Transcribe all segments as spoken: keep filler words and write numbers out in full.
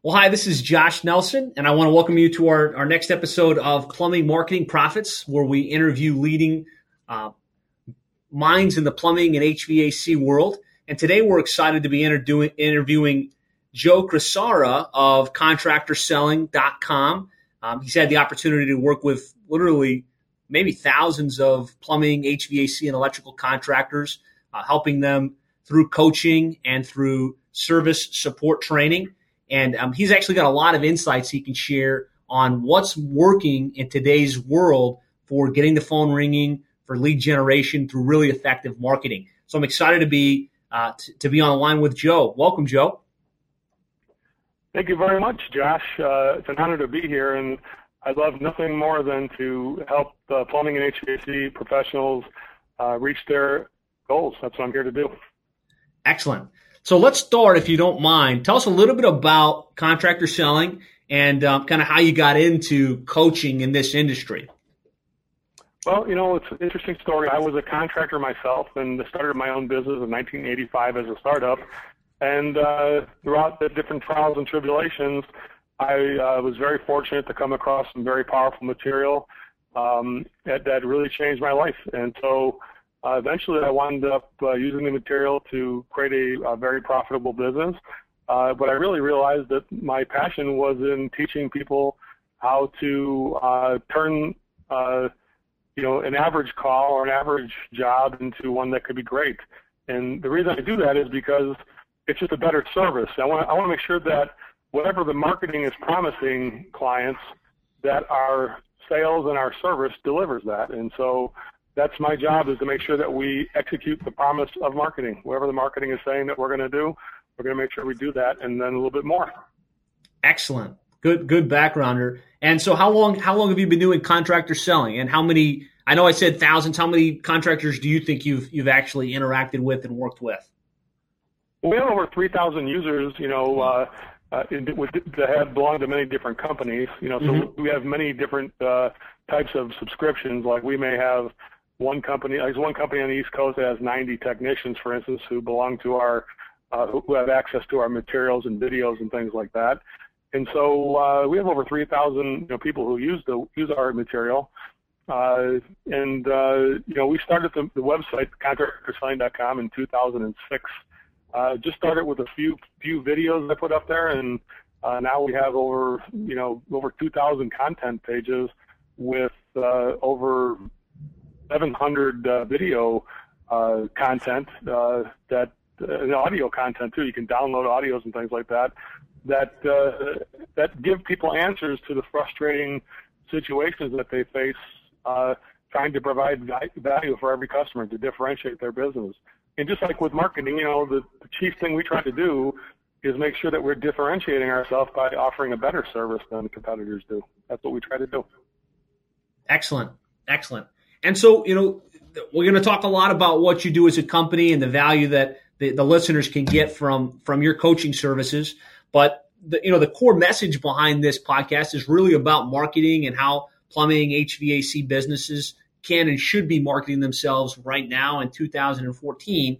Well, hi, this is Josh Nelson, and I want to welcome you to our, our next episode of Plumbing Marketing Profits, where we interview leading uh, minds in the plumbing and H V A C world. And today we're excited to be interdu- interviewing Joe Crisara of Contractor Selling dot com. Um, he's had the opportunity to work with literally maybe thousands of plumbing, H V A C, and electrical contractors, uh, helping them through coaching and through service support training. And um, he's actually got a lot of insights he can share on what's working in today's world for getting the phone ringing, for lead generation through really effective marketing. So I'm excited to be uh, t- to be on the line with Joe. Welcome, Joe. Thank you very much, Josh. Uh, it's an honor to be here, and I love nothing more than to help uh, plumbing and H V A C professionals uh, reach their goals. That's what I'm here to do. Excellent. So let's start, if you don't mind. Tell us a little bit about contractor selling and uh, kind of how you got into coaching in this industry. Well, you know, it's an interesting story. I was a contractor myself and started my own business in nineteen eighty-five as a startup. And uh, throughout the different trials and tribulations, I uh, was very fortunate to come across some very powerful material um, that, that really changed my life. And so uh, eventually I wound up uh, using the material to create a, a very profitable business. Uh, but I really realized that my passion was in teaching people how to uh, turn uh, you know, an average call or an average job into one that could be great. And the reason I do that is because it's just a better service. I want to, I want to make sure that whatever the marketing is promising clients, that our sales and our service delivers that. And so that's my job, is to make sure that we execute the promise of marketing. Whatever the marketing is saying that we're going to do, we're going to make sure we do that, and then a little bit more. Excellent. Good, good backgrounder. And so how long, how long have you been doing contractor selling, and how many, I know I said thousands, how many contractors do you think you've, you've actually interacted with and worked with? We have over three thousand users, you know, uh, uh, that have belonged to many different companies. You know, so mm-hmm. we have many different uh, types of subscriptions. Like we may have one company, there's one company on the East Coast that has ninety technicians, for instance, who belong to our, uh, who have access to our materials and videos and things like that. And so uh, we have over three thousand you know, people who use the use our material. Uh, and uh, you know, we started the, the website Contractor Sign dot com in two thousand six. Uh, just started with a few few videos I put up there, and uh, now we have over you know over two thousand content pages with uh, over seven hundred uh, video uh, content uh, that uh, and audio content too. You can download audios and things like that that uh, that give people answers to the frustrating situations that they face, uh, trying to provide value for every customer to differentiate their business. And just like with marketing, you know, the, the chief thing we try to do is make sure that we're differentiating ourselves by offering a better service than competitors do. That's what we try to do. Excellent. Excellent. And so, you know, we're going to talk a lot about what you do as a company and the value that the, the listeners can get from, from your coaching services. But, the, you know, the core message behind this podcast is really about marketing and how plumbing, H V A C businesses can and should be marketing themselves right now in two thousand fourteen.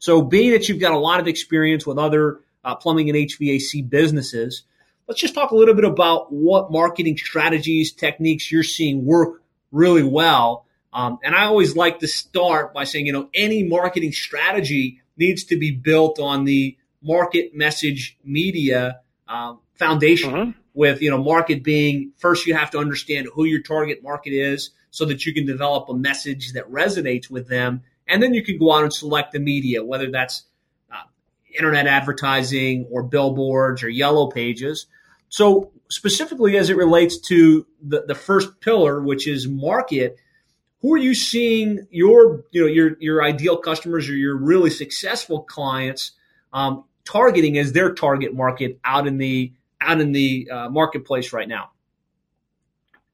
So being that you've got a lot of experience with other uh, plumbing and H V A C businesses, let's just talk a little bit about what marketing strategies, techniques you're seeing work really well. Um, and I always like to start by saying, you know, any marketing strategy needs to be built on the market message media uh, foundation uh-huh. with, you know, market being first, you have to understand who your target market is, so that you can develop a message that resonates with them. And then you can go out and select the media, whether that's uh, internet advertising or billboards or yellow pages. So specifically as it relates to the, the first pillar, which is market, who are you seeing your, you know, your, your ideal customers or your really successful clients um, targeting as their target market out in the, out in the uh, marketplace right now?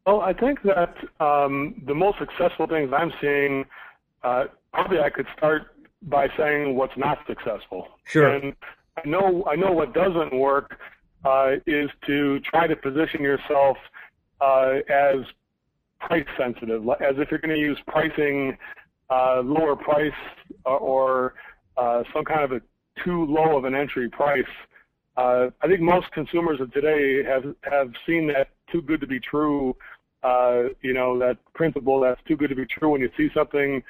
Well, I think that um, the most successful things I'm seeing, uh, probably I could start by saying what's not successful. Sure. And I know I know what doesn't work uh, is to try to position yourself uh, as price sensitive, as if you're going to use pricing, uh, lower price or uh, some kind of a too low of an entry price. Uh, I think most consumers of today have, have seen that too good to be true, uh, you know, that principle that's too good to be true when you see something,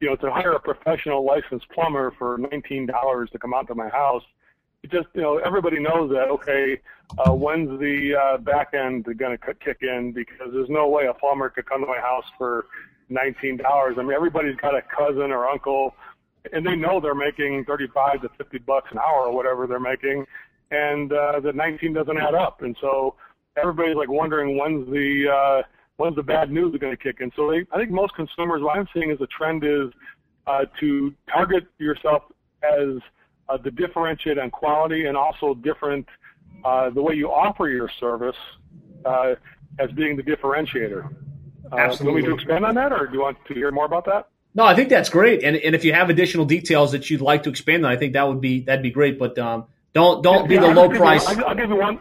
you know, to hire a professional licensed plumber for nineteen dollars to come out to my house. It just, you know, everybody knows that, okay, uh, when's the uh, back end going to kick in, because there's no way a plumber could come to my house for nineteen dollars. I mean, everybody's got a cousin or uncle, and they know they're making thirty-five to fifty bucks an hour or whatever they're making, and uh, the nineteen doesn't add up. And so everybody's like wondering when's the uh, when's the bad news going to kick in. So they, I think most consumers, what I'm seeing is the trend is uh, to target yourself as uh, the differentiate on quality, and also different uh, the way you offer your service uh, as being the differentiator. Uh, Absolutely. Do we expand on that, or do you want to hear more about that? No, I think that's great. And and if you have additional details that you'd like to expand on, I think that would be that'd be great. But um, Don't don't yeah, be the I'll low price. You, I'll, I'll give you one.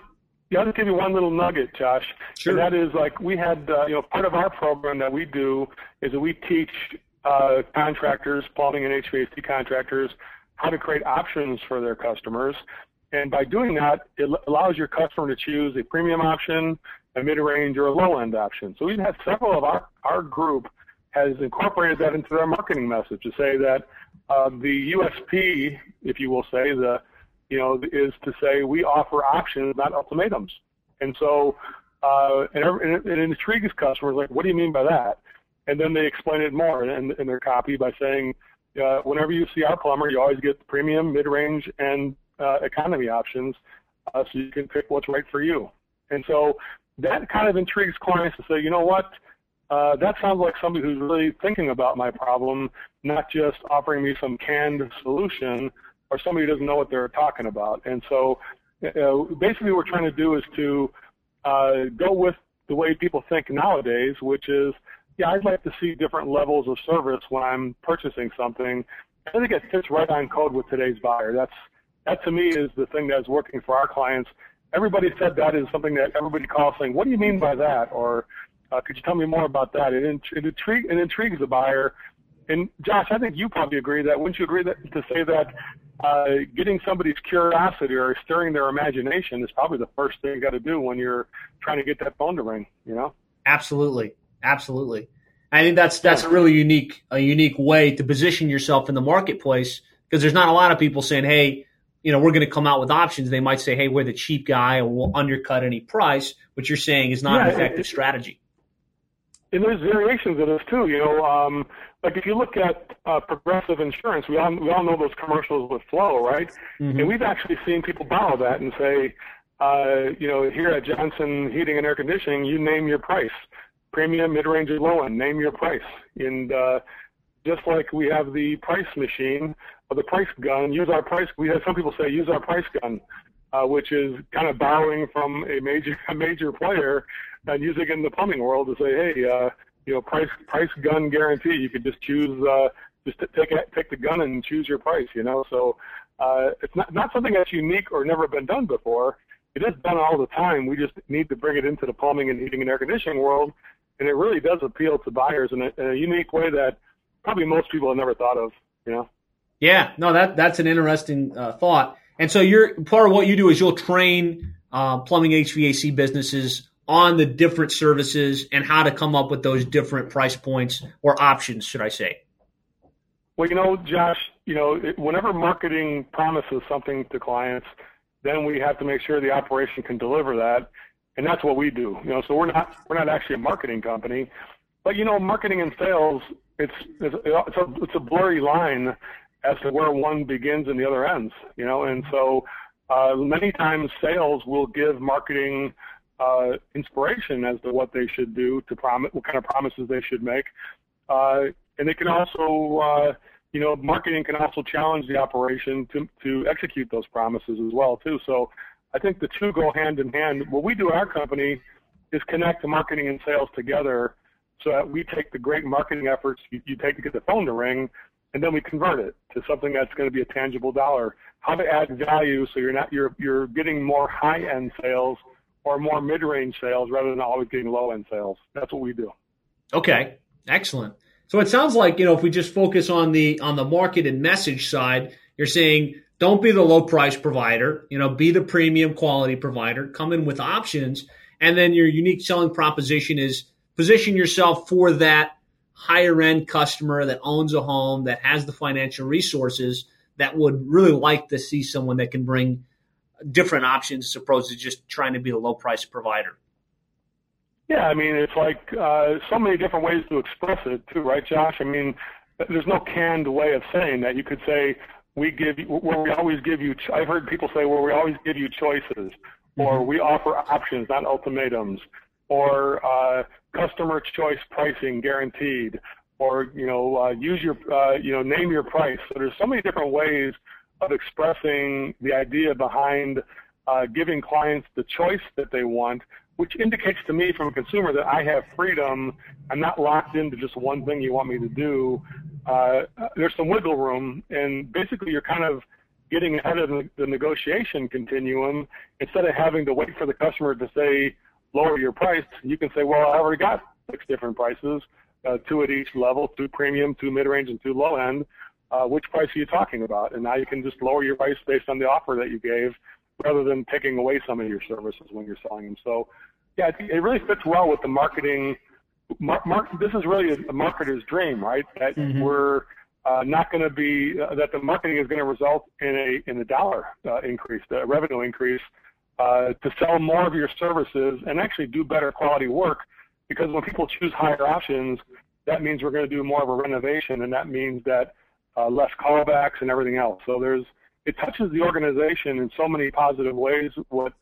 Yeah, I'll just give you one little nugget, Josh. Sure. And that is, like, we had, uh, you know, part of our program that we do is that we teach uh, contractors, plumbing and H V A C contractors, how to create options for their customers. And by doing that, it allows your customer to choose a premium option, a mid-range, or a low-end option. So we've had several of our, our group has incorporated that into their marketing message to say that uh, the U S P, if you will say, the you know, is to say we offer options, not ultimatums. And so, uh, and, and it intrigues customers, like, what do you mean by that? And then they explain it more in, in their copy by saying, uh, whenever you see our plumber, you always get the premium, mid-range, and uh, economy options, uh, so you can pick what's right for you. And so that kind of intrigues clients to say, you know what, uh, that sounds like somebody who's really thinking about my problem, not just offering me some canned solution, or somebody who doesn't know what they're talking about. And so uh, basically what we're trying to do is to uh, go with the way people think nowadays, which is, yeah, I'd like to see different levels of service when I'm purchasing something. I think it fits right on code with today's buyer. That's, that to me is the thing that's working for our clients. Everybody said that is something that everybody calls saying, what do you mean by that? Or uh, could you tell me more about that? It, intri- it, intrigue- it intrigues the buyer. And Josh, I think you probably agree that, wouldn't you agree that to say that uh, getting somebody's curiosity or stirring their imagination is probably the first thing you got to do when you're trying to get that phone to ring, you know? Absolutely. Absolutely. I think that's, that's yeah. a really unique, a unique way to position yourself in the marketplace, because there's not a lot of people saying, hey, you know, we're going to come out with options. They might say, hey, we're the cheap guy, and we'll undercut any price, which you're saying is not yeah, an effective it, strategy. And there's variations of this too, you know, um, like if you look at uh, Progressive Insurance, we all, we all know those commercials with Flo, right? Mm-hmm. And we've actually seen people borrow that and say, uh, you know, here at Johnson Heating and Air Conditioning, you name your price, premium, mid-range, or low-end, name your price. And uh, just like we have the price machine or the price gun, use our price, we have some people say, use our price gun, uh, which is kind of borrowing from a major, a major player, and using it in the plumbing world to say, hey, uh, you know, price price gun guarantee. You could just choose, uh, just t- take take the gun and choose your price, you know. So uh, it's not, not something that's unique or never been done before. It is done all the time. We just need to bring it into the plumbing and heating and air conditioning world, and it really does appeal to buyers in a, in a unique way that probably most people have never thought of, you know. Yeah, no, that that's an interesting uh, thought. And so you're, part of what you do is you'll train uh, plumbing H V A C businesses on the different services and how to come up with those different price points or options, should I say? Well, you know, Josh, you know, whenever marketing promises something to clients, then we have to make sure the operation can deliver that, and that's what we do. You know, so we're not we're not actually a marketing company, but you know, marketing and sales, it's it's, it's a it's a blurry line as to where one begins and the other ends. You know, and so uh, many times sales will give marketing Uh, inspiration as to what they should do to promise, what kind of promises they should make, uh, and they can also, uh, you know, marketing can also challenge the operation to to execute those promises as well too. So I think the two go hand in hand. What we do at our company is connect the marketing and sales together, so that we take the great marketing efforts you, you take to get the phone to ring, and then we convert it to something that's going to be a tangible dollar. How to add value so you're not you're you're getting more high-end sales or more mid-range sales rather than always getting low-end sales. That's what we do. Okay, excellent. So it sounds like, you know, if we just focus on the on the market and message side, you're saying don't be the low price provider, you know, be the premium quality provider, come in with options, and then your unique selling proposition is position yourself for that higher end customer that owns a home, that has the financial resources, that would really like to see someone that can bring different options as opposed to just trying to be a low price provider. Yeah, I mean, it's like uh, so many different ways to express it too, right, Josh? I mean, there's no canned way of saying that. You could say we give you, where we always give you. Ch- I've heard people say where we always give you choices, or we offer options, not ultimatums, or uh, customer choice pricing guaranteed, or you know, uh, use your, uh, you know, name your price. So there's so many different ways of expressing the idea behind uh, giving clients the choice that they want, which indicates to me from a consumer that I have freedom. I'm not locked into just one thing you want me to do. Uh, there's some wiggle room, and basically you're kind of getting ahead of the negotiation continuum. Instead of having to wait for the customer to say, lower your price, you can say, well, I already got six different prices, uh, two at each level, two premium, two mid-range, and two low-end. Uh, which price are you talking about? And now you can just lower your price based on the offer that you gave, rather than taking away some of your services when you're selling them. So, yeah, it really fits well with the marketing. Mar- mar- this is really a marketer's dream, right? That mm-hmm. we're uh, not going to be uh, – that the marketing is going to result in a in a dollar uh, increase, the revenue increase, uh, to sell more of your services and actually do better quality work, because when people choose higher options, that means we're going to do more of a renovation, and that means that uh, less callbacks and everything else. So there's – it touches the organization in so many positive ways, what,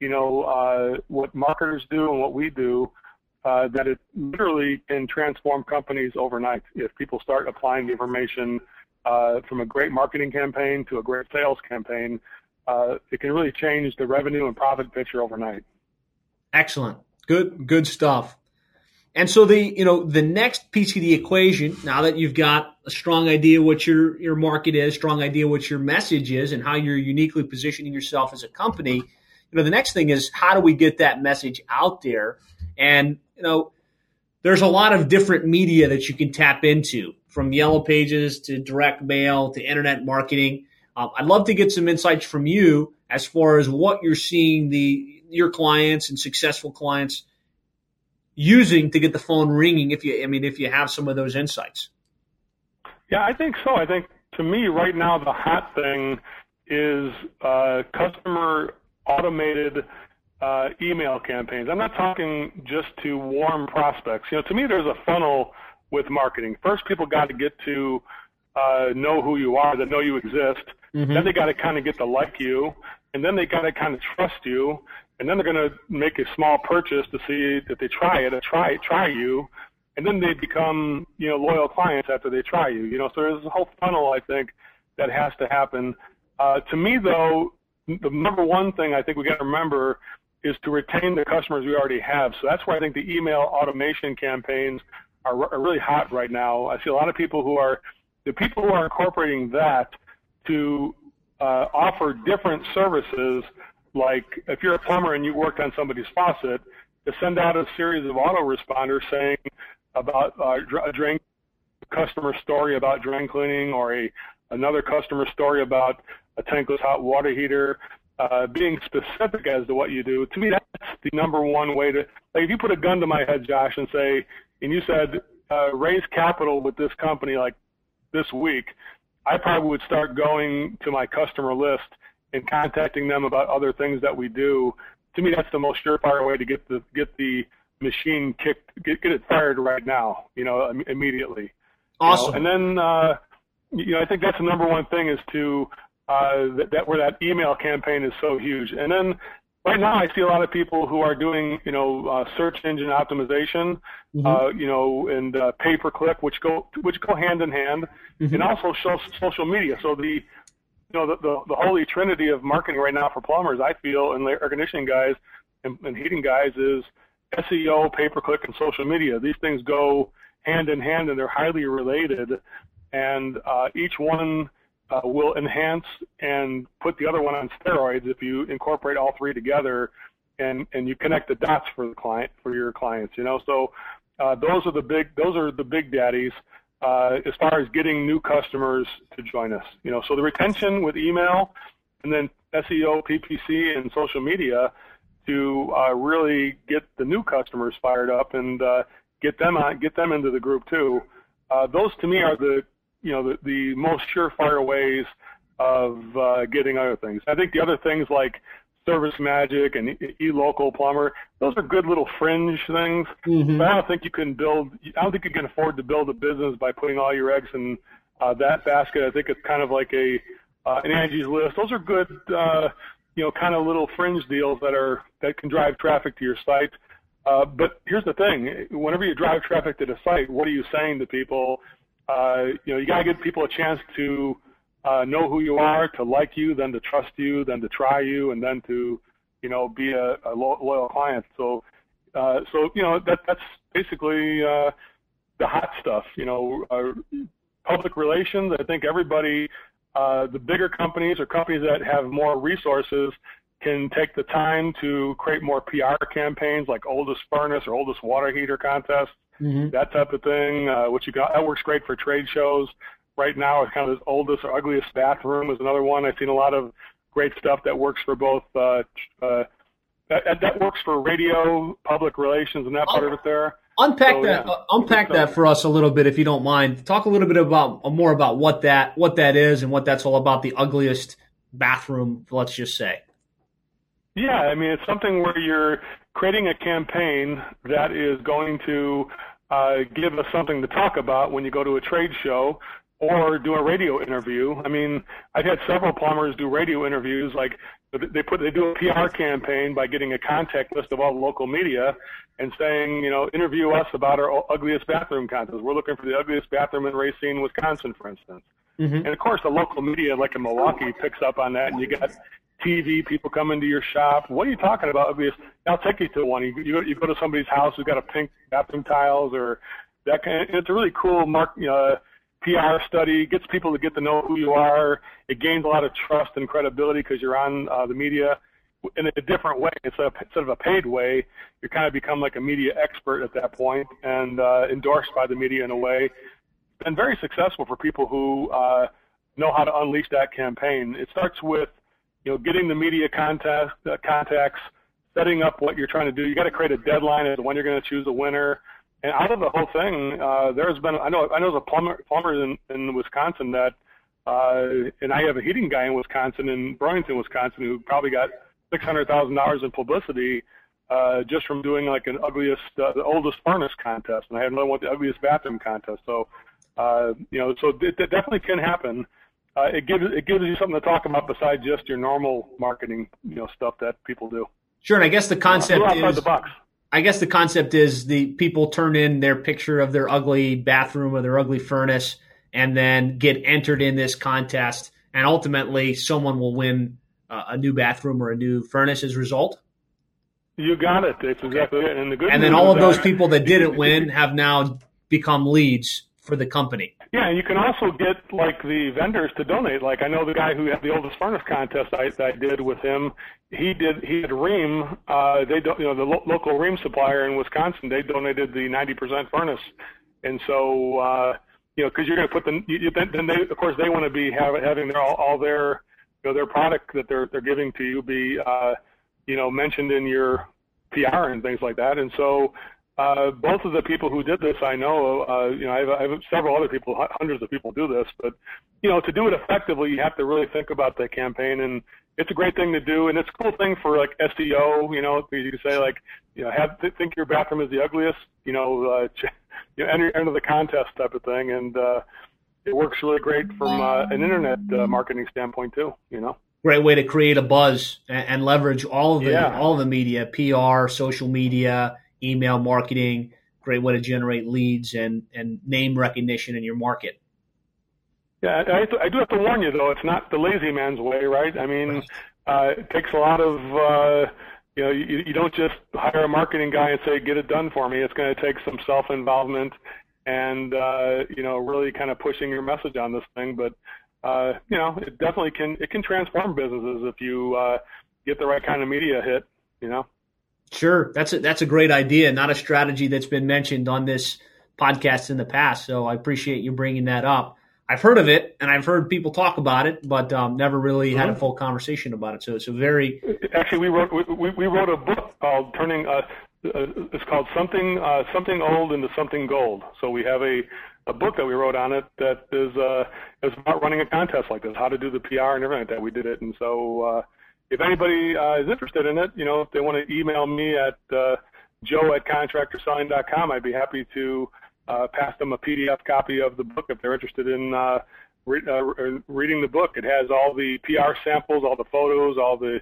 you know, uh, what marketers do and what we do, uh, that it literally can transform companies overnight. If people start applying the information uh, from a great marketing campaign to a great sales campaign, uh, it can really change the revenue and profit picture overnight. Excellent. Good, good stuff. And so the, you know, the next piece of the equation, now that you've got a strong idea what your, your market is, strong idea what your message is and how you're uniquely positioning yourself as a company, you know, the next thing is how do we get that message out there? And, you know, there's a lot of different media that you can tap into, from Yellow Pages to direct mail to internet marketing. Um, I'd love to get some insights from you as far as what you're seeing the, your clients and successful clients using to get the phone ringing, if you, I mean, if you have some of those insights. Yeah, I think so. I think to me right now the hot thing is uh, customer automated uh, email campaigns. I'm not talking just to warm prospects. You know, to me there's a funnel with marketing. First, people got to get to uh, know who you are, that know you exist. Mm-hmm. Then they got to kind of get to like you, and then they got to kind of trust you. And then they're going to make a small purchase to see that they try it, or try try you, and then they become, you know, loyal clients after they try you. You know, so there's a whole funnel, I think, that has to happen. Uh, to me, though, the number one thing I think we got to remember is to retain the customers we already have. So that's why I think the email automation campaigns are, are really hot right now. I see a lot of people who are the people who are incorporating that to uh, offer different services. Like if you're a plumber and you worked on somebody's faucet, to send out a series of autoresponders saying about uh, a drain customer story about drain cleaning, or a another customer story about a tankless hot water heater, uh, being specific as to what you do. To me, that's the number one way to, like if you put a gun to my head, Josh, and say, and you said, uh, raise capital with this company like this week, I probably would start going to my customer list and contacting them about other things that we do. To me, that's the most surefire way to get the get the machine kicked, get, get it fired right now, you know, im- immediately. Awesome. You know? And then, uh, you know, I think that's the number one thing is to uh, that, that where that email campaign is so huge. And then right now, I see a lot of people who are doing, you know, uh, search engine optimization, mm-hmm. uh, you know, and uh, pay per click, which go which go hand in hand, mm-hmm. and also show social media. So the You know, the, the, the holy trinity of marketing right now for plumbers, I feel, and air conditioning guys and, and heating guys is S E O, pay-per-click, and social media. These things go hand in hand, and they're highly related. and uh, each one uh, will enhance and put the other one on steroids if you incorporate all three together and and you connect the dots for the client, for your clients, you know. So uh, those are the big those are the big daddies uh, as far as getting new customers to join us, you know. So the retention with email, and then S E O, P P C, and social media to uh, really get the new customers fired up and uh, get them on, get them into the group too. Uh, those to me are the you know the, the most surefire ways of uh, getting other things. I think the other things like Service Magic and E-Local Plumber, those are good little fringe things. Mm-hmm. But I don't think you can build. I don't think you can afford to build a business by putting all your eggs in uh, that basket. I think it's kind of like a uh, an Angie's List. Those are good. Uh, you know, kind of little fringe deals that are that can drive traffic to your site. Uh, but here's the thing: whenever you drive traffic to the site, what are you saying to people? Uh, you know, you gotta give people a chance to uh, know who you are, to like you, then to trust you, then to try you, and then to, you know, be a, a loyal client. So, uh, so you know, that that's basically uh, the hot stuff. You know, uh, public relations. I think everybody. Uh, the bigger companies or companies that have more resources can take the time to create more P R campaigns like oldest furnace or oldest water heater contest, mm-hmm. that type of thing, uh, which you got, that works great for trade shows. Right now, it's kind of this oldest or ugliest bathroom is another one. I've seen a lot of great stuff that works for both, uh, uh, that, that works for radio, public relations, and that part of it there. Unpack so, that. Yeah. Uh, unpack that for us a little bit, if you don't mind. Talk a little bit about uh, more about what that what that is and what that's all about. The ugliest bathroom, let's just say. Yeah, I mean, it's something where you're creating a campaign that is going to uh, give us something to talk about when you go to a trade show or do a radio interview. I mean, I've had several plumbers do radio interviews, like. They put they do a P R campaign by getting a contact list of all the local media and saying, you know, interview us about our ugliest bathroom contest. We're looking for the ugliest bathroom in Racine, Wisconsin, for instance. Mm-hmm. And, of course, the local media, like in Milwaukee, picks up on that, and you got T V people coming to your shop. What are you talking about, ugliest? I'll take you to one. You, you, you go to somebody's house who's got a pink bathroom tiles or that kind of, it's a really cool mark, uh, P R study, gets people to get to know who you are. It gains a lot of trust and credibility because you're on uh, the media in a different way. Instead of, instead of a paid way, you kind of become like a media expert at that point and uh, endorsed by the media in a way. It's been very successful for people who uh, know how to unleash that campaign. It starts with, you know, getting the media contact, uh, contacts, setting up what you're trying to do. You got to create a deadline as to when you're going to choose a winner. And out of the whole thing, uh, there's been, I know I know there's a plumber, plumber in, in Wisconsin that, uh, and I have a heating guy in Wisconsin, in Burlington, Wisconsin, who probably got six hundred thousand dollars in publicity uh, just from doing like an ugliest, uh, the oldest furnace contest. And I had another one, the ugliest bathroom contest. So, uh, you know, so it, it definitely can happen. Uh, it gives it gives you something to talk about besides just your normal marketing, you know, stuff that people do. Sure, and I guess the concept uh, is... the box. I guess the concept is the people turn in their picture of their ugly bathroom or their ugly furnace and then get entered in this contest, and ultimately someone will win uh, a new bathroom or a new furnace as a result. You got it. That's exactly it. And the good and then all of those people that didn't win have now become leads for the company. Yeah, and you can also get like the vendors to donate. Like I know the guy who had the oldest furnace contest I, I did with him. He did. He had Ream. Uh, they do, you know the lo- local Ream supplier in Wisconsin. They donated the ninety percent furnace, and so uh, you know because you're going to put the you, then, then they of course they want to be have, having their all, all their you know their product that they're they're giving to you be uh, you know mentioned in your P R and things like that, and so. Uh, both of the people who did this, I know, uh, you know, I have, I have several other people, hundreds of people do this, but, you know, to do it effectively, you have to really think about the campaign, and it's a great thing to do, and it's a cool thing for, like, S E O, you know, because you say, like, you know, have, think your bathroom is the ugliest, you know, uh, you know, enter, enter the contest type of thing, and uh, it works really great from uh, an internet uh, marketing standpoint, too, you know. Great way to create a buzz and, and leverage all of the yeah. all of the media, P R, social media, email marketing, great way to generate leads and, and name recognition in your market. Yeah, I, have to, I do have to warn you, though, it's not the lazy man's way, right? I mean, uh, it takes a lot of, uh, you know, you, you don't just hire a marketing guy and say, get it done for me. It's going to take some self-involvement and, uh, you know, really kind of pushing your message on this thing. But, uh, you know, it definitely can, it can transform businesses if you uh, get the right kind of media hit, you know. Sure. That's a, that's a great idea. Not a strategy that's been mentioned on this podcast in the past. So I appreciate you bringing that up. I've heard of it, and I've heard people talk about it, but um, never really mm-hmm. had a full conversation about it. So it's a very actually we wrote we, we wrote a book called Turning. Uh, it's called something uh, something old into something gold. So we have a, a book that we wrote on it that is uh, is about running a contest like this, how to do the P R and everything like that. We did it, and so uh, if anybody uh, is interested in it, you know, if they want to email me at uh, Joe at Contractor Selling dot com, I'd be happy to. Uh, pass them a P D F copy of the book if they're interested in uh, re- uh, reading the book. It has all the P R samples, all the photos, all the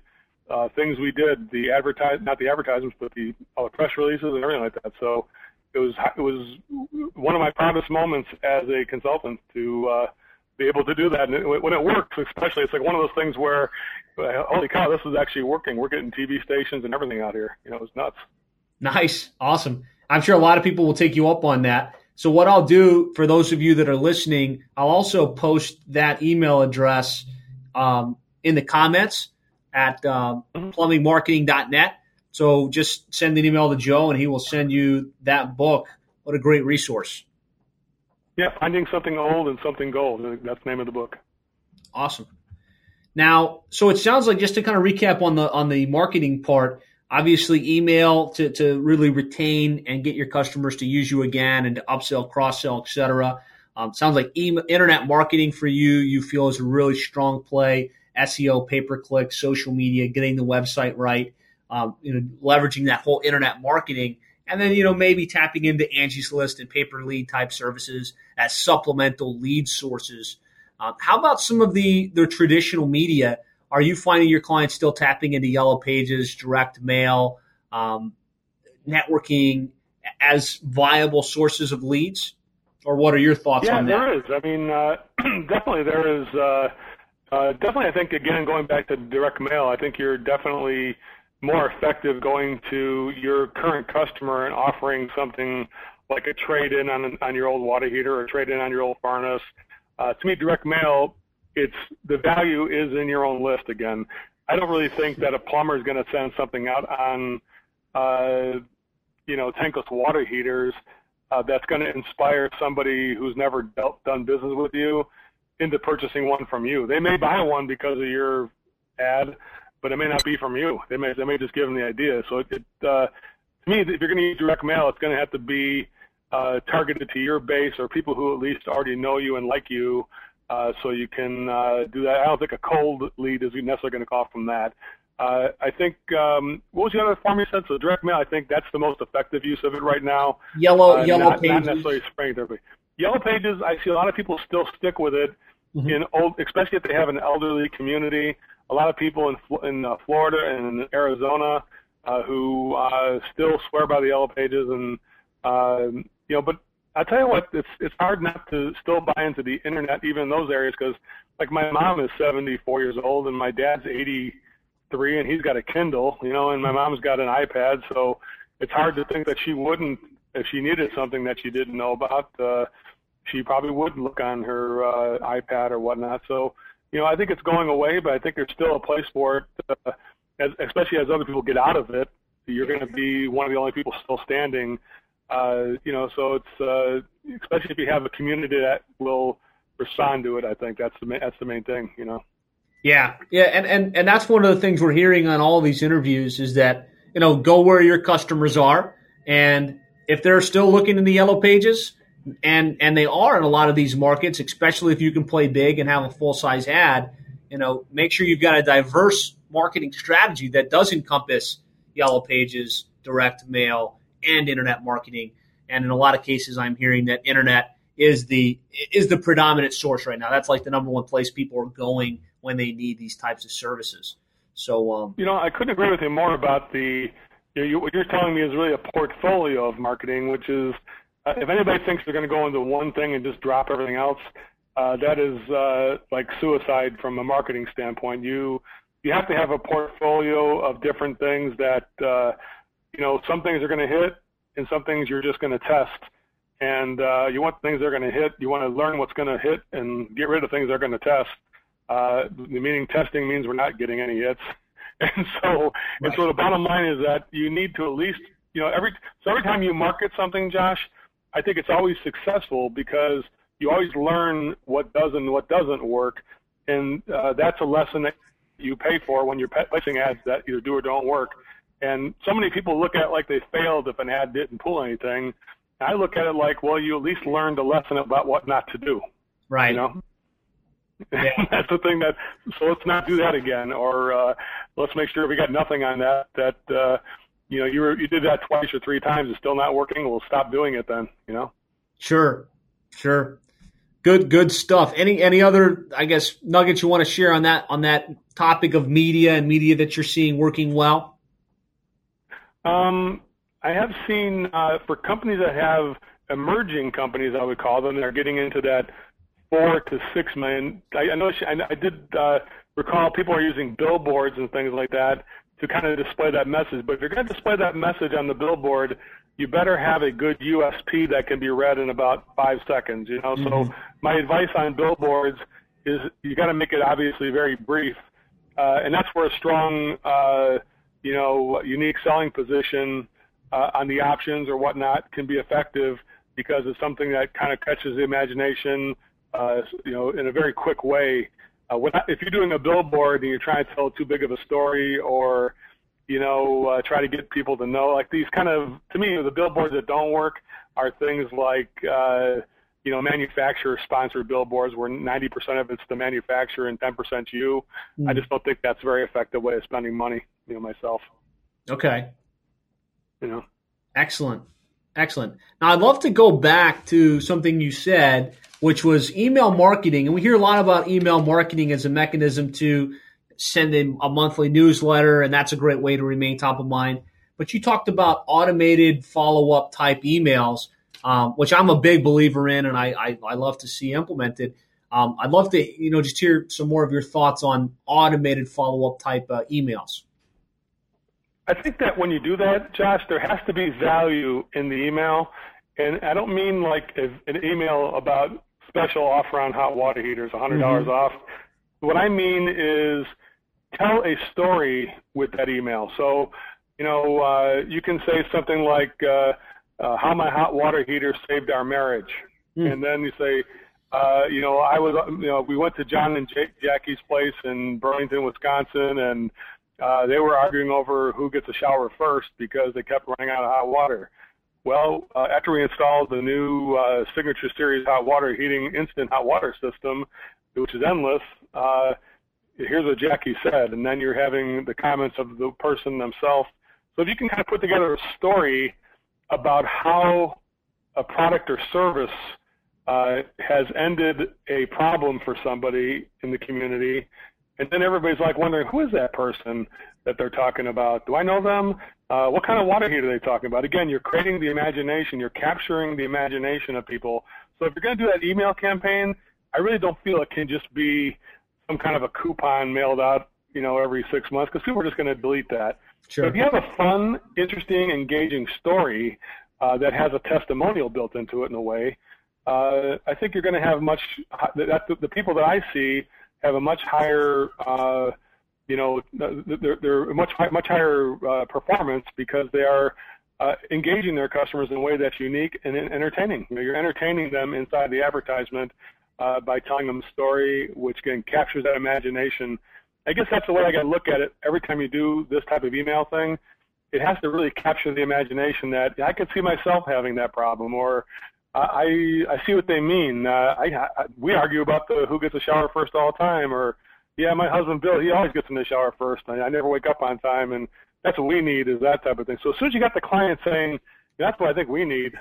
uh, things we did, the advertise not the advertisements, but the all the press releases and everything like that. So it was it was one of my proudest moments as a consultant to uh, be able to do that. And it, when it works, especially, it's like one of those things where, holy cow, this is actually working. We're getting T V stations and everything out here. You know, it was nuts. Nice. Awesome. I'm sure a lot of people will take you up on that. So what I'll do for those of you that are listening, I'll also post that email address um, in the comments at um, plumbing marketing dot net. So just send an email to Joe and he will send you that book. What a great resource. Yeah, Finding Something Old and Something Gold. That's the name of the book. Awesome. Now, so it sounds like, just to kind of recap on the on the marketing part, obviously, email to, to really retain and get your customers to use you again and to upsell, cross-sell, et cetera. Um, sounds like email, internet marketing for you, you feel is a really strong play, S E O, pay-per-click, social media, getting the website right, um, you know, leveraging that whole internet marketing. And then, you know, maybe tapping into Angie's List and pay-per-lead type services as supplemental lead sources. Um, how about some of the, the traditional media? Are you finding your clients still tapping into Yellow Pages, direct mail, um, networking as viable sources of leads? Or what are your thoughts yeah, on that? Yeah, there is. I mean, uh, definitely there is. Uh, uh, definitely, I think, again, going back to direct mail, I think you're definitely more effective going to your current customer and offering something like a trade-in on, on your old water heater or trade-in on your old furnace. Uh, to me, direct mail, it's the value is in your own list again. I don't really think that a plumber is going to send something out on, uh, you know, tankless water heaters uh, that's going to inspire somebody who's never dealt, done business with you into purchasing one from you. They may buy one because of your ad, but it may not be from you. They may they may just give them the idea. So it, it uh, to me, if you're going to use direct mail, it's going to have to be uh, targeted to your base or people who at least already know you and like you. Uh, so you can uh, do that. I don't think a cold lead is necessarily going to call from that. Uh, I think, um, what was the other form you said? So direct mail, I think that's the most effective use of it right now. Yellow uh, yellow not, pages. Not necessarily spraying therapy. Yellow Pages, I see a lot of people still stick with it, mm-hmm. in old, especially if they have an elderly community. A lot of people in in uh, Florida and in Arizona uh, who uh, still swear by the Yellow Pages. and uh, you know, but. I tell you what, it's it's hard not to still buy into the internet, even in those areas, because like my mom is seventy-four years old and my dad's eighty-three, and he's got a Kindle, you know, and my mom's got an iPad, so it's hard to think that she wouldn't, if she needed something that she didn't know about, uh, she probably would look on her uh, iPad or whatnot. So, you know, I think it's going away, but I think there's still a place for it, uh, as, especially as other people get out of it. You're going to be one of the only people still standing. Uh, you know, so it's uh, especially if you have a community that will respond to it. I think that's the ma- that's the main thing, you know. Yeah, yeah, and, and and that's one of the things we're hearing on all these interviews is that, you know, go where your customers are, and if they're still looking in the Yellow Pages, and and they are in a lot of these markets, especially if you can play big and have a full size ad, you know, make sure you've got a diverse marketing strategy that does encompass Yellow Pages, direct mail, and internet marketing. And in a lot of cases, I'm hearing that internet is the is the predominant source right now. That's like the number one place people are going when they need these types of services. So, um, you know, I couldn't agree with you more about the, you know, you, what you're telling me is really a portfolio of marketing, which is, uh, if anybody thinks they're going to go into one thing and just drop everything else, uh, that is uh, like suicide from a marketing standpoint. You, you have to have a portfolio of different things that, uh, you know, some things are going to hit and some things you're just going to test and uh, you want things that are going to hit. You want to learn what's going to hit and get rid of things that are going to test. Uh, meaning testing means we're not getting any hits. And so, and so the bottom line is that you need to at least, you know, every so every time you market something, Josh, I think it's always successful because you always learn what does and what doesn't work, and uh, that's a lesson that you pay for when you're placing ads that either do or don't work. And so many people look at it like they failed if an ad didn't pull anything. I look at it like, well, you at least learned a lesson about what not to do. Right. You know? Yeah. That's the thing that, so let's not do that again, or uh, let's make sure we got nothing on that, that, uh, you know, you were, you did that twice or three times, it's still not working, we'll stop doing it then, you know? Sure, sure. Good, good stuff. Any, any other, I guess, nuggets you want to share on that, on that topic of media and media that you're seeing working well? Um, I have seen, uh, for companies that have emerging companies, I would call them, they're getting into that Four to six million. I, I know. She, I, I did uh, recall people are using billboards and things like that to kind of display that message. But if you're going to display that message on the billboard, you better have a good U S P that can be read in about five seconds. You know. Mm-hmm. So my advice on billboards is you got to make it obviously very brief, uh, and that's where a strong, uh, you know, unique selling position uh, on the options or whatnot can be effective because it's something that kind of catches the imagination. Uh, you know, in a very quick way. Uh, when I, if you're doing a billboard and you're trying to tell too big of a story, or you know, uh, try to get people to know, like these kind of, to me, the billboards that don't work are things like, uh, you know, manufacturer-sponsored billboards where ninety percent of it's the manufacturer and ten percent you. Mm-hmm. I just don't think that's a very effective way of spending money. You know, myself. Okay. You know. Excellent. Excellent. Now, I'd love to go back to something you said, which was email marketing. And we hear a lot about email marketing as a mechanism to send in a monthly newsletter, and that's a great way to remain top of mind. But you talked about automated follow-up type emails, um, which I'm a big believer in, and I, I, I love to see implemented. Um, I'd love to, you know, just hear some more of your thoughts on automated follow-up type uh, emails. I think that when you do that, Josh, there has to be value in the email. And I don't mean like an email about special offer on hot water heaters, one hundred dollars mm-hmm. off. What I mean is tell a story with that email. So, you know, uh, you can say something like uh, uh, how my hot water heater saved our marriage. Mm. And then you say, uh, you know, I was, you know, we went to John and Jake, Jackie's place in Burlington, Wisconsin, and uh, they were arguing over who gets a shower first because they kept running out of hot water. Well, uh, after we installed the new uh, Signature Series hot water heating instant hot water system, which is endless, uh, here's what Jackie said, and then you're having the comments of the person themselves. So if you can kind of put together a story about how a product or service uh, has ended a problem for somebody in the community, and then everybody's like wondering, who is that person that they're talking about? Do I know them? Uh, what kind of water heater are they talking about? Again, you're creating the imagination. You're capturing the imagination of people. So if you're going to do that email campaign, I really don't feel it can just be some kind of a coupon mailed out, you know, every six months because people are just going to delete that. Sure. But if you have a fun, interesting, engaging story uh, that has a testimonial built into it in a way, uh, I think you're going to have much that the people that I see have a much higher uh, you know, they're, they're much much higher uh, performance because they are uh, engaging their customers in a way that's unique and entertaining. You know, you're entertaining them inside the advertisement uh, by telling them a story, which can capture that imagination. I guess that's the way I got to look at it. Every time you do this type of email thing, it has to really capture the imagination that I could see myself having that problem, or I I see what they mean. Uh, I, I we argue about the who gets a shower first all the time, or yeah, my husband, Bill, he always gets in the shower first. I, I never wake up on time, and that's what we need is that type of thing. So as soon as you got the client saying, that's what I think we need,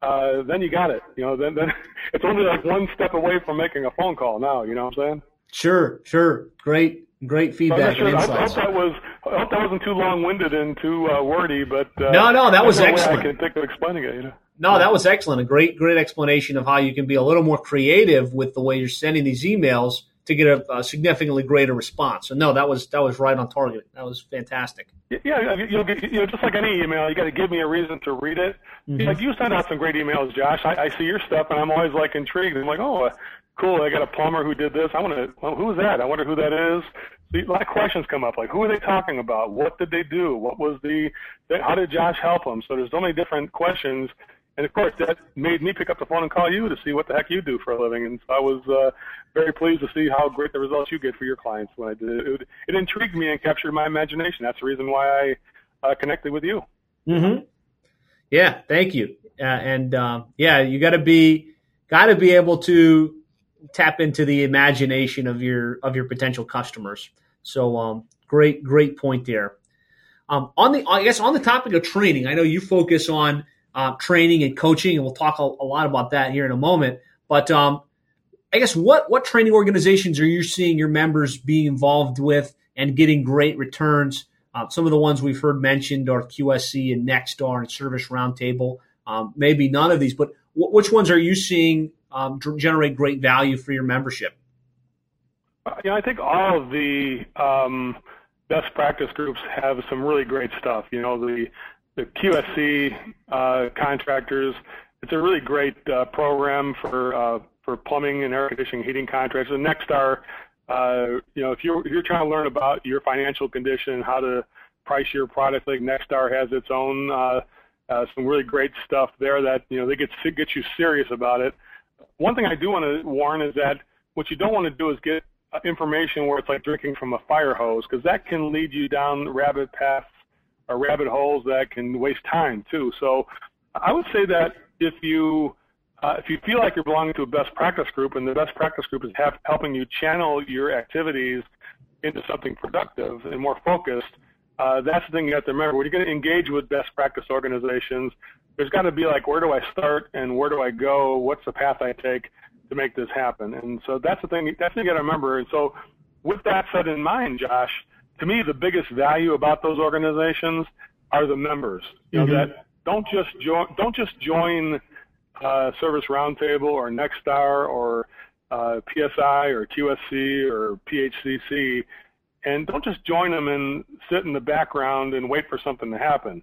uh, then you got it. You know, then, then it's only like one step away from making a phone call now, you know what I'm saying? Sure, sure. Great, great feedback sure, and insights. I hope, that was, I hope that wasn't too long-winded and too uh, wordy, but uh, no, no, that was excellent. I can think of explaining it, you know. No, that was excellent. A great, great explanation of how you can be a little more creative with the way you're sending these emails to get a, a significantly greater response. So no, that was that was right on target. That was fantastic. Yeah, you'll get, you know, just like any email, you got to give me a reason to read it. Mm-hmm. Like you send out some great emails, Josh. I, I see your stuff, and I'm always like intrigued. I'm like, oh, cool! I got a plumber who did this. I want to. Well, who's that? I wonder who that is. A lot of questions come up, like who are they talking about? What did they do? What was the? How did Josh help them? So there's so many different questions. And, of course, that made me pick up the phone and call you to see what the heck you do for a living. And so I was uh, very pleased to see how great the results you get for your clients when I did it. It, it intrigued me and captured my imagination. That's the reason why I uh, connected with you. Mm-hmm. Yeah, thank you. Uh, and, um, yeah, you got to be got to be able to tap into the imagination of your of your potential customers. So um, great, great point there. Um, on the I guess on the topic of training, I know you focus on Uh, training and coaching, and we'll talk a, a lot about that here in a moment. But um, I guess what what training organizations are you seeing your members being involved with and getting great returns? Uh, some of the ones we've heard mentioned are Q S C and Nexstar and Service Roundtable. Um, maybe none of these, but w- which ones are you seeing um, generate great value for your membership? Yeah, I think all of the um, best practice groups have some really great stuff. You know, the The Q S C uh, contractors, it's a really great uh, program for uh, for plumbing and air conditioning, heating contractors. And Nexstar, uh, you know, if you're, if you're trying to learn about your financial condition, how to price your product, like Nexstar has its own, uh, uh, some really great stuff there that, you know, they get, get you serious about it. One thing I do want to warn is that what you don't want to do is get information where it's like drinking from a fire hose, because that can lead you down rabbit paths or rabbit holes that can waste time too. So I would say that if you uh, if you feel like you're belonging to a best practice group, and the best practice group is have, helping you channel your activities into something productive and more focused, uh, that's the thing you have to remember. When you're going to engage with best practice organizations, there's got to be like, where do I start and where do I go? What's the path I take to make this happen? And so that's the thing. That's the thing you got to remember. And so with that said in mind, Josh, to me, the biggest value about those organizations are the members. You know, mm-hmm. that don't just join, don't just join uh, Service Roundtable or Nexstar or uh, P S I or Q S C or P H C C, and don't just join them and sit in the background and wait for something to happen.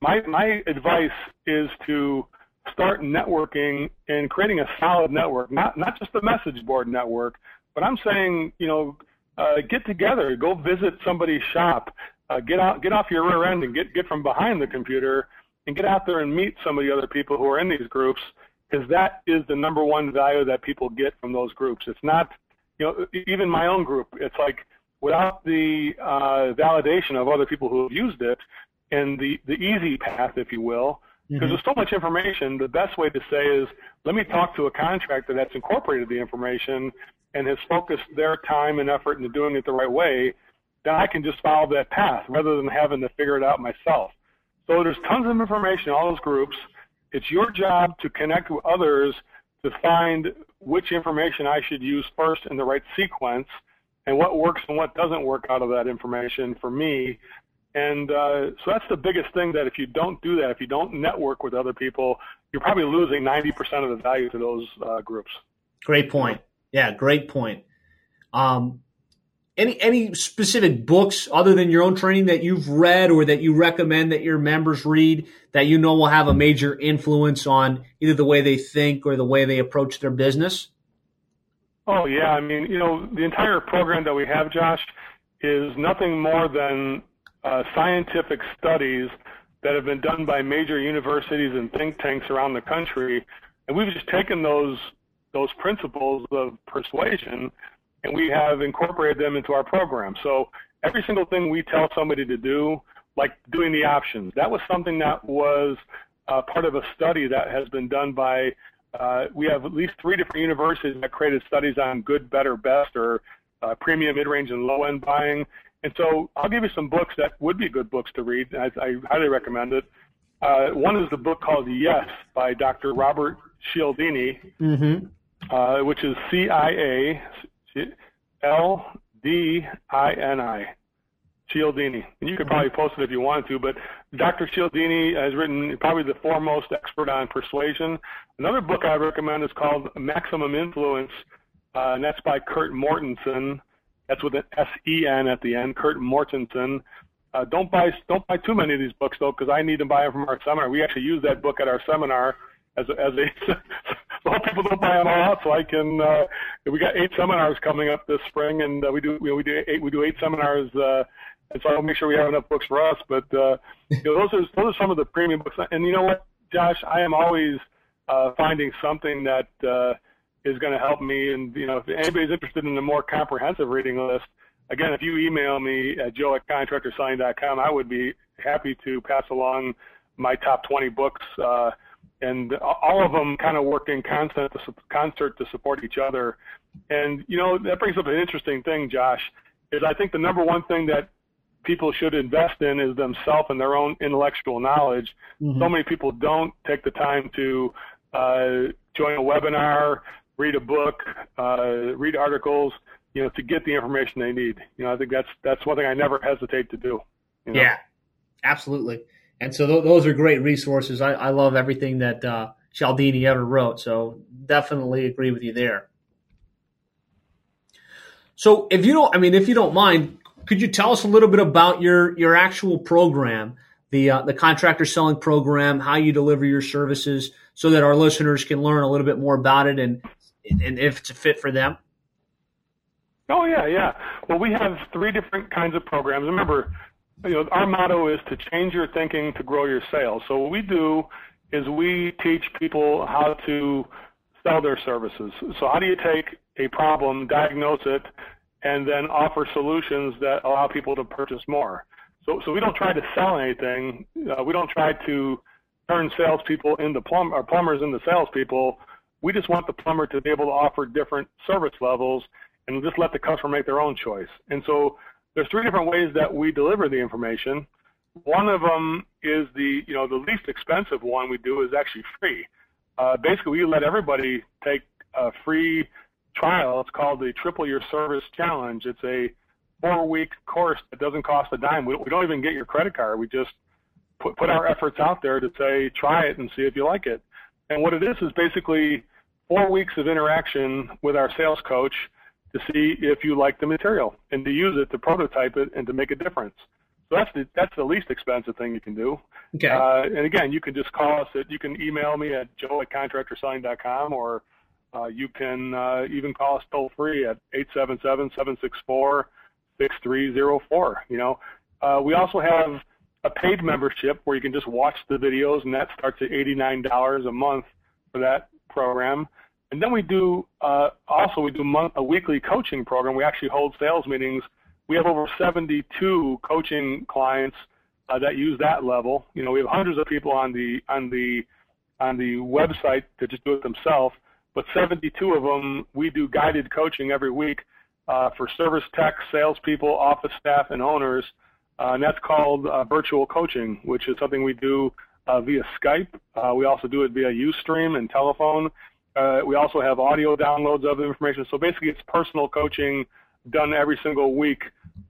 My my advice is to start networking and creating a solid network, not not just a message board network, but I'm saying, you know. Uh, get together, go visit somebody's shop, uh, get out, get off your rear end and get, get from behind the computer and get out there and meet some of the other people who are in these groups, because that is the number one value that people get from those groups. It's not, you know, even my own group, it's like without the uh, validation of other people who have used it and the, the easy path, if you will, because mm-hmm. there's so much information, the best way to say is, let me talk to a contractor that's incorporated the information and has focused their time and effort into doing it the right way, then I can just follow that path rather than having to figure it out myself. So there's tons of information in all those groups. It's your job to connect with others to find which information I should use first in the right sequence and what works and what doesn't work out of that information for me. And uh, so that's the biggest thing, that if you don't do that, if you don't network with other people, you're probably losing ninety percent of the value to those uh, groups. Great point. Yeah, great point. Um, any any specific books other than your own training that you've read or that you recommend that your members read that you know will have a major influence on either the way they think or the way they approach their business? Oh, yeah. I mean, you know, the entire program that we have, Josh, is nothing more than uh, scientific studies that have been done by major universities and think tanks around the country. And we've just taken those those principles of persuasion, and we have incorporated them into our program. So every single thing we tell somebody to do, like doing the options, that was something that was uh, part of a study that has been done by, uh, we have at least three different universities that created studies on good, better, best, or uh, premium, mid-range, and low-end buying. And so I'll give you some books that would be good books to read. I, I highly recommend it. Uh, one is the book called Yes by Doctor Robert Cialdini. Mm-hmm. Uh, which is C I A L D I N I, Cialdini. And you could probably post it if you wanted to, but Doctor Cialdini has written probably the foremost expert on persuasion. Another book I recommend is called Maximum Influence uh, and that's by Kurt Mortenson. That's with an S E N at the end, Kurt Mortenson. Uh, don't buy don't buy too many of these books, though, because I need to buy them from our seminar. We actually use that book at our seminar as a, as a so people don't buy them all out. So I can uh, we got eight seminars coming up this spring, and uh, we do we, we do eight we do eight seminars. Uh, and so I'll make sure we have enough books for us. But uh, you know, those are those are some of the premium books. And you know what, Josh, I am always uh, finding something that uh, is going to help me. And you know, if anybody's interested in a more comprehensive reading list. Again, if you email me at Joe at Contractor Sign dot com, I would be happy to pass along my top twenty books, uh, and all of them kind of work in concert to, concert to support each other. And, you know, that brings up an interesting thing, Josh, is I think the number one thing that people should invest in is themselves and their own intellectual knowledge. Mm-hmm. So many people don't take the time to uh, join a webinar, read a book, uh, read articles, you know, to get the information they need. You know, I think that's that's one thing I never hesitate to do. You know? Yeah, absolutely. And so th- those are great resources. I, I love everything that uh, Cialdini ever wrote. So definitely agree with you there. So if you don't, I mean, if you don't mind, could you tell us a little bit about your your actual program, the uh, the contractor selling program, how you deliver your services, so that our listeners can learn a little bit more about it and and if it's a fit for them. Oh, yeah, yeah. Well, we have three different kinds of programs. Remember, you know, our motto is to change your thinking to grow your sales. So what we do is we teach people how to sell their services. So how do you take a problem, diagnose it, and then offer solutions that allow people to purchase more? So so we don't try to sell anything. Uh, we don't try to turn salespeople into plum- or plumbers into salespeople. We just want the plumber to be able to offer different service levels and just let the customer make their own choice. And so there's three different ways that we deliver the information. One of them is the, you know, the least expensive one we do is actually free. Uh, basically, we let everybody take a free trial. It's called the Triple Your Service Challenge. It's a four-week course that doesn't cost a dime. We, we don't even get your credit card. We just put, put our efforts out there to say, try it and see if you like it. And what it is is basically four weeks of interaction with our sales coach to see if you like the material and to use it to prototype it and to make a difference. So that's the, that's the least expensive thing you can do. Okay. Uh, and again, you can just call us at, you can email me at Joe at Contractor Sign dot com, or uh, you can uh, even call us toll free at eight seven seven, seven six four, six three zero four. You know, uh, we also have a paid membership where you can just watch the videos, and that starts at eighty-nine dollars a month for that program. And then we do uh, also we do month, a weekly coaching program. We actually hold sales meetings. We have over seventy-two coaching clients uh, that use that level. You know, we have hundreds of people on the on the on the website that just do it themselves, but seventy-two of them we do guided coaching every week uh, for service tech, salespeople, office staff, and owners. Uh, and that's called uh, virtual coaching, which is something we do uh, via Skype. Uh, we also do it via Ustream and telephone. Uh, we also have audio downloads of the information. So basically it's personal coaching done every single week.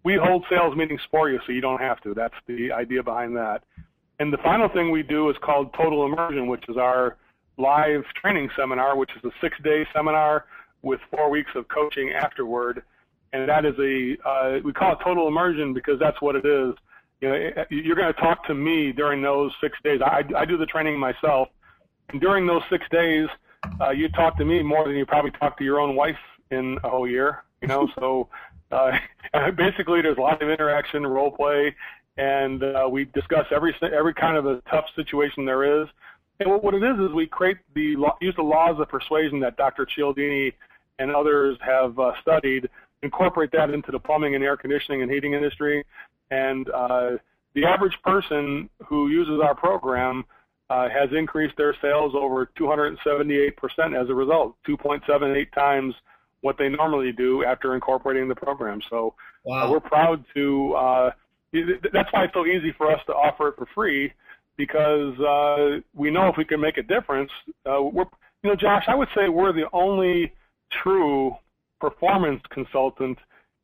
We hold sales meetings for you so you don't have to. That's the idea behind that. And the final thing we do is called Total Immersion, which is our live training seminar, which is a six-day seminar with four weeks of coaching afterward. And that is a uh, – we call it Total Immersion because that's what it is. You know, you're going to talk to me during those six days. I, I do the training myself. And during those six days – Uh, you talk to me more than you probably talk to your own wife in a whole year, you know. So uh, basically, there's a lot of interaction, role play, and uh, we discuss every every kind of a tough situation there is. And what it is is we create the use the laws of persuasion that Doctor Cialdini and others have uh, studied, incorporate that into the plumbing and air conditioning and heating industry, and uh, the average person who uses our program Uh, has increased their sales over two hundred seventy-eight percent as a result, two point seven eight times what they normally do after incorporating the program. So wow. uh, we're proud to uh, – that's why it's so easy for us to offer it for free, because uh, we know if we can make a difference. Uh, we're, you know, Josh, I would say we're the only true performance consultant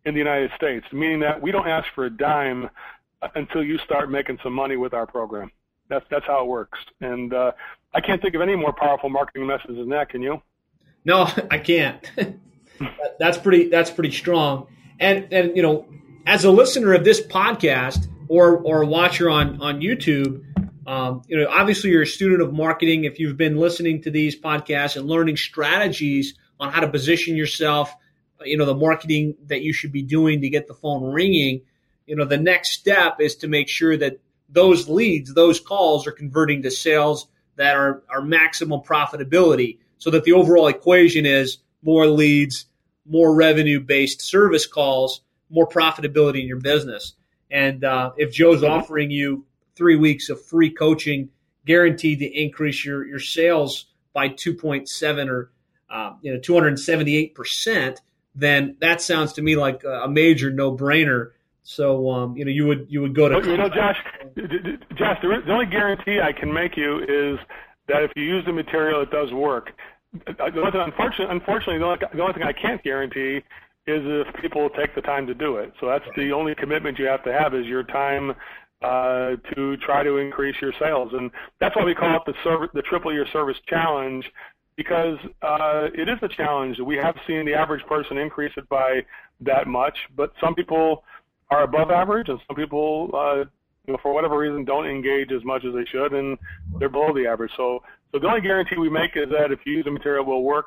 in the United States, meaning that we don't ask for a dime until you start making some money with our program. That's that's how it works, and uh, I can't think of any more powerful marketing messages than that. Can you? No, I can't. that's pretty that's pretty strong. And and you know, as a listener of this podcast or or a watcher on on YouTube, um, you know, obviously you're a student of marketing if you've been listening to these podcasts and learning strategies on how to position yourself, you know, the marketing that you should be doing to get the phone ringing. You know, the next step is to make sure that those leads, those calls are converting to sales that are, are maximum profitability, so that the overall equation is more leads, more revenue-based service calls, more profitability in your business. And uh, if Joe's offering you three weeks of free coaching guaranteed to increase your, your sales by two point seven or uh, you know two hundred seventy-eight percent, then that sounds to me like a major no-brainer. So um, you know you would you would go to well, you know Josh, Josh, the only guarantee I can make you is that if you use the material, it does work. Unfortunately, unfortunately, the only thing I can't guarantee is if people take the time to do it. So that's the only commitment you have to have, is your time uh, to try to increase your sales, and that's why we call it the service, the triple your service challenge, because uh, it is a challenge. We have seen the average person increase it by that much, but some people are above average, and some people, uh, you know, for whatever reason, don't engage as much as they should, and they're below the average. So, so the only guarantee we make is that if you use the material, it will work.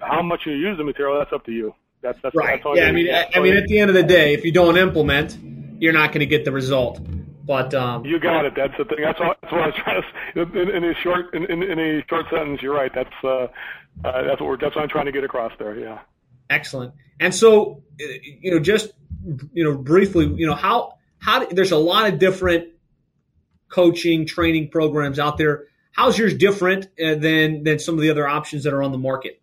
How much you use the material, that's up to you. That's that's right. That's all yeah, I mean, I, I mean, at the end of the day, if you don't implement, you're not going to get the result. But um, you got it. That's the thing. That's what, that's what I was trying to say. In, in a short, in, in, in a short sentence, you're right. That's uh, uh, that's what we're, that's what I'm trying to get across there. Yeah. Excellent. And so, you know, just. You know, briefly, you know, how, how, there's a lot of different coaching, training programs out there. How's yours different uh, than, than some of the other options that are on the market?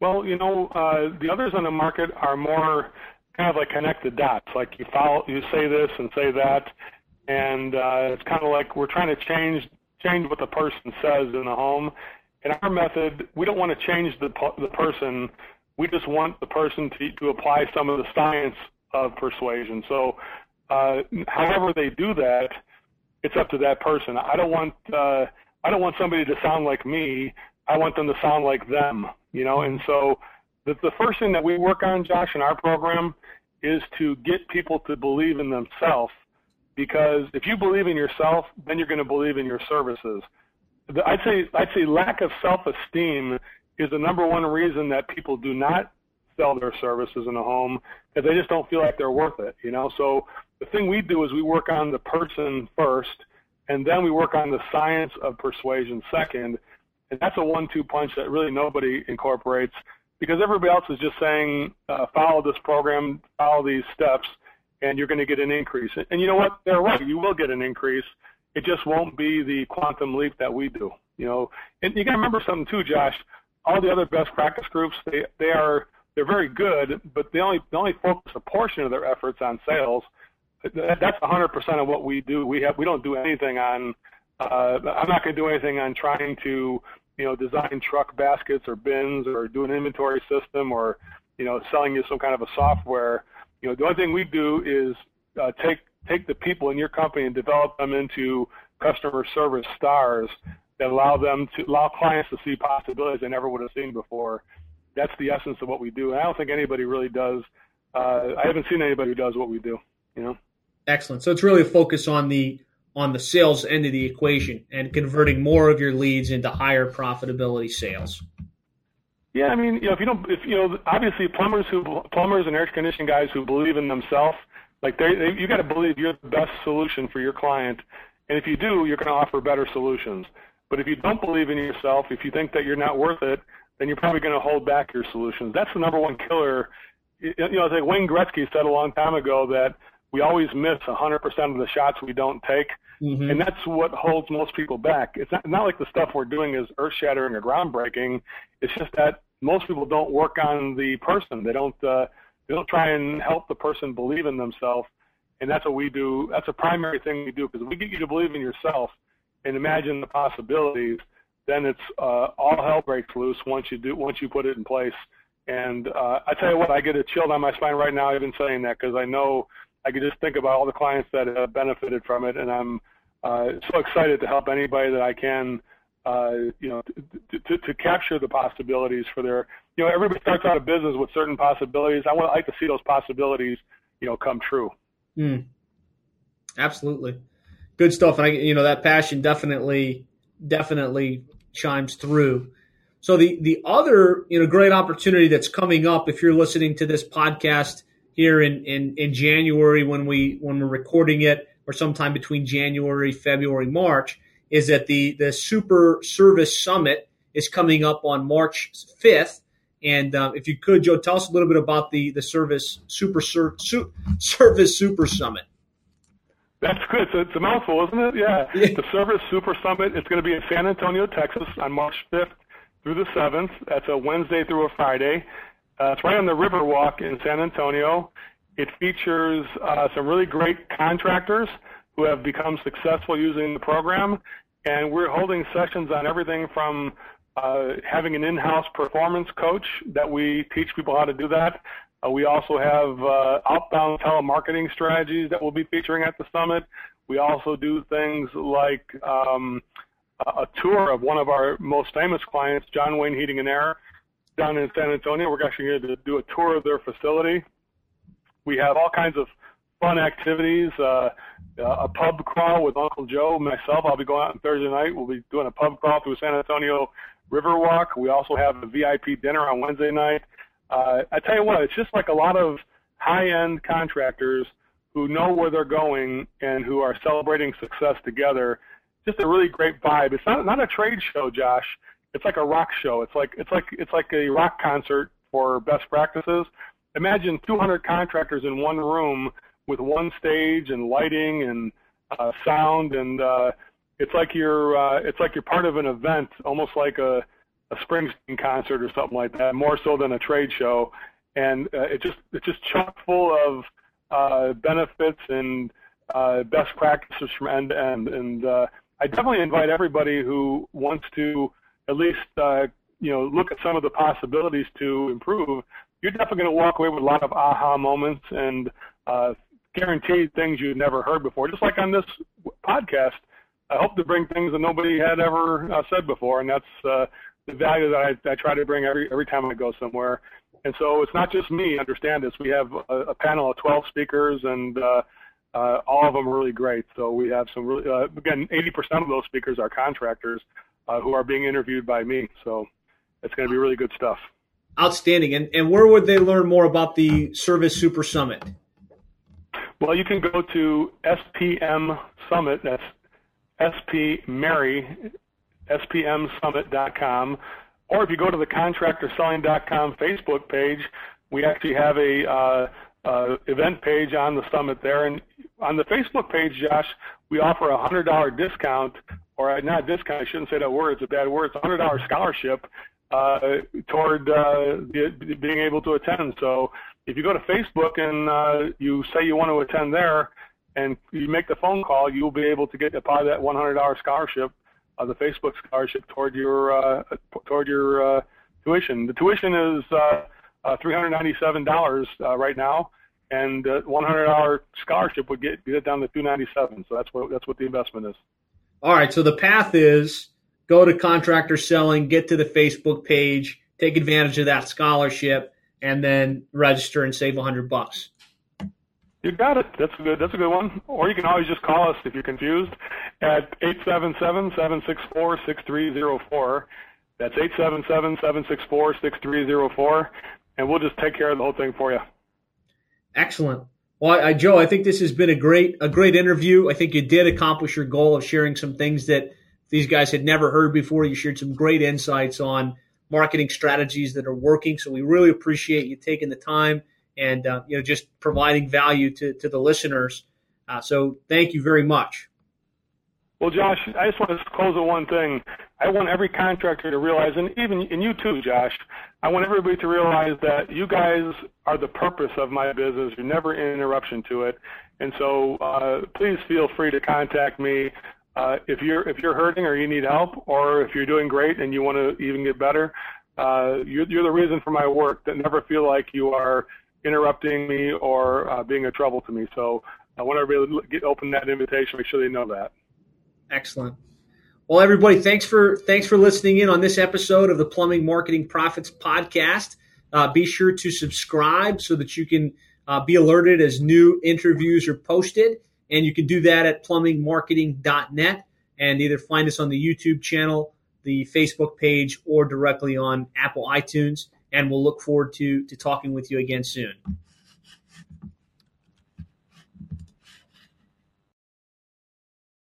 Well, you know, uh, the others on the market are more kind of like connect the dots. Like you follow, you say this and say that. And uh, it's kind of like we're trying to change, change what the person says in the home. In our method, we don't want to change the the person. We just want the person to, to apply some of the science of persuasion. So uh, however they do that, it's up to that person. I don't want uh, I don't want somebody to sound like me. I want them to sound like them, you know. And so the, the first thing that we work on, Josh, in our program is to get people to believe in themselves, because if you believe in yourself, then you're going to believe in your services. The, I'd say I'd say lack of self-esteem is the number one reason that people do not sell their services in a home, because they just don't feel like they're worth it, you know. So the thing we do is we work on the person first, and then we work on the science of persuasion second, and that's a one two punch that really nobody incorporates, because everybody else is just saying, uh, follow this program, follow these steps, and you're going to get an increase. And you know what? They're right. You will get an increase. It just won't be the quantum leap that we do, you know. And you got to remember something too, Josh. All the other best practice groups, they, they are they're very good, but they only they only focus a portion of their efforts on sales. That's one hundred percent of what we do. We have we don't do anything on. Uh, I'm not going to do anything on trying to you know design truck baskets or bins or do an inventory system or you know selling you some kind of a software. You know the only thing we do is uh, take take the people in your company and develop them into customer service stars that allow them to allow clients to see possibilities they never would have seen before. That's the essence of what we do. And I don't think anybody really does. Uh, I haven't seen anybody who does what we do, you know? Excellent. So it's really a focus on the, on the sales end of the equation and converting more of your leads into higher profitability sales. Yeah. I mean, you know, if you don't, if you know, obviously plumbers who plumbers and air conditioning guys who believe in themselves, like they, they you got to believe you're the best solution for your client. And if you do, you're going to offer better solutions. But if you don't believe in yourself, if you think that you're not worth it, then you're probably going to hold back your solutions. That's the number one killer. You know, I think Wayne Gretzky said a long time ago that we always miss one hundred percent of the shots we don't take, mm-hmm. and that's what holds most people back. It's not, not like the stuff we're doing is earth-shattering or groundbreaking. It's just that most people don't work on the person. They don't uh, they don't try and help the person believe in themselves, and that's what we do. That's a primary thing we do, because we get you to believe in yourself and imagine the possibilities, then it's uh, all hell breaks loose once you do once you put it in place. And uh, I tell you what, I get a chill down my spine right now even saying that, because I know I can just think about all the clients that have benefited from it, and I'm uh, so excited to help anybody that I can uh, you know, to, to, to capture the possibilities for their, you know, everybody starts out of business with certain possibilities. I want I like to see those possibilities, you know, come true. Mm. Absolutely. Good stuff. And I, you know, that passion definitely, definitely chimes through. So the, the other, you know, great opportunity that's coming up, if you're listening to this podcast here in, in, in January, when we, when we're recording it, or sometime between January, February, March, is that the, the Super Service Summit is coming up on March fifth. And uh, if you could, Joe, tell us a little bit about the, the Service Super Sur- Su- Service Super Summit. That's good. So it's a mouthful, isn't it? Yeah. The Service Super Summit is going to be in San Antonio, Texas on March fifth through the seventh. That's a Wednesday through a Friday. Uh, it's right on the Riverwalk in San Antonio. It features uh, some really great contractors who have become successful using the program. And we're holding sessions on everything from uh, having an in-house performance coach that we teach people how to do that. Uh, we also have uh, outbound telemarketing strategies that we'll be featuring at the summit. We also do things like um, a tour of one of our most famous clients, John Wayne Heating and Air, down in San Antonio. We're actually here to do a tour of their facility. We have all kinds of fun activities, uh, a pub crawl with Uncle Joe, myself. I'll be going out on Thursday night. We'll be doing a pub crawl through San Antonio Riverwalk. We also have a V I P dinner on Wednesday night. Uh, I tell you what, it's just like a lot of high-end contractors who know where they're going and who are celebrating success together. Just a really great vibe. It's not not a trade show, Josh. It's like a rock show. It's like it's like it's like a rock concert for best practices. Imagine two hundred contractors in one room with one stage and lighting and uh, sound, and uh, it's like you're uh, it's like you're part of an event, almost like a a Springsteen concert or something like that, more so than a trade show. And uh, it just it's just chock full of uh, benefits and uh, best practices from end to end. And uh, I definitely invite everybody who wants to at least uh, you know look at some of the possibilities to improve. You're definitely going to walk away with a lot of aha moments and uh, guaranteed things you've never heard before. Just like on this podcast, I hope to bring things that nobody had ever uh, said before, and that's uh, the value that I, I try to bring every every time I go somewhere. And so it's not just me, understand this. We have a, a panel of twelve speakers, and uh, uh, all of them are really great. So we have some really, uh, again, eighty percent of those speakers are contractors uh, who are being interviewed by me. So it's going to be really good stuff. Outstanding. And and where would they learn more about the Service Super Summit? Well, you can go to S P M Summit. That's S P Mary, S P M Summit dot com. Or if you go to the Contractor Selling dot com Facebook page, we actually have a uh, uh, event page on the summit there. And on the Facebook page, Josh, we offer a one hundred dollars discount, or not discount, I shouldn't say that word, it's a bad word, it's a one hundred dollars scholarship Uh, toward uh, being able to attend. So if you go to Facebook and uh, you say you want to attend there and you make the phone call, you'll be able to get a part of that one hundred dollars scholarship, uh, the Facebook scholarship, toward your uh, toward your uh, tuition. The tuition is uh, uh, three hundred ninety-seven dollars uh, right now, and uh, one hundred dollars scholarship would get get it down to two hundred ninety-seven dollars. So that's what that's what the investment is. All right. So the path is, go to Contractor Selling, get to the Facebook page, take advantage of that scholarship, and then register and save a hundred bucks. You got it. That's a good, that's a good one. Or you can always just call us if you're confused at eight seven seven, seven six four, six three zero four. That's eight seven seven, seven six four, six three zero four, and we'll just take care of the whole thing for you. Excellent. Well, I, Joe, I think this has been a great a great interview. I think you did accomplish your goal of sharing some things that these guys had never heard before. You shared some great insights on marketing strategies that are working. So we really appreciate you taking the time and uh, you know just providing value to, to the listeners. Uh, so thank you very much. Well, Josh, I just want to close with one thing. I want every contractor to realize, and even and you too, Josh, I want everybody to realize that you guys are the purpose of my business. You're never an interruption to it. And so uh, please feel free to contact me. Uh, if you're if you're hurting or you need help, or if you're doing great and you want to even get better, uh, you're, you're the reason for my work. That never feel like you are interrupting me or uh, being a trouble to me. So I want to really get open that invitation. Make sure they know that. Excellent. Well, everybody, thanks for thanks for listening in on this episode of the Plumbing Marketing Profits podcast. Uh, be sure to subscribe so that you can uh, be alerted as new interviews are posted. And you can do that at plumbing marketing dot net and either find us on the YouTube channel, the Facebook page, or directly on Apple iTunes. And we'll look forward to, to talking with you again soon.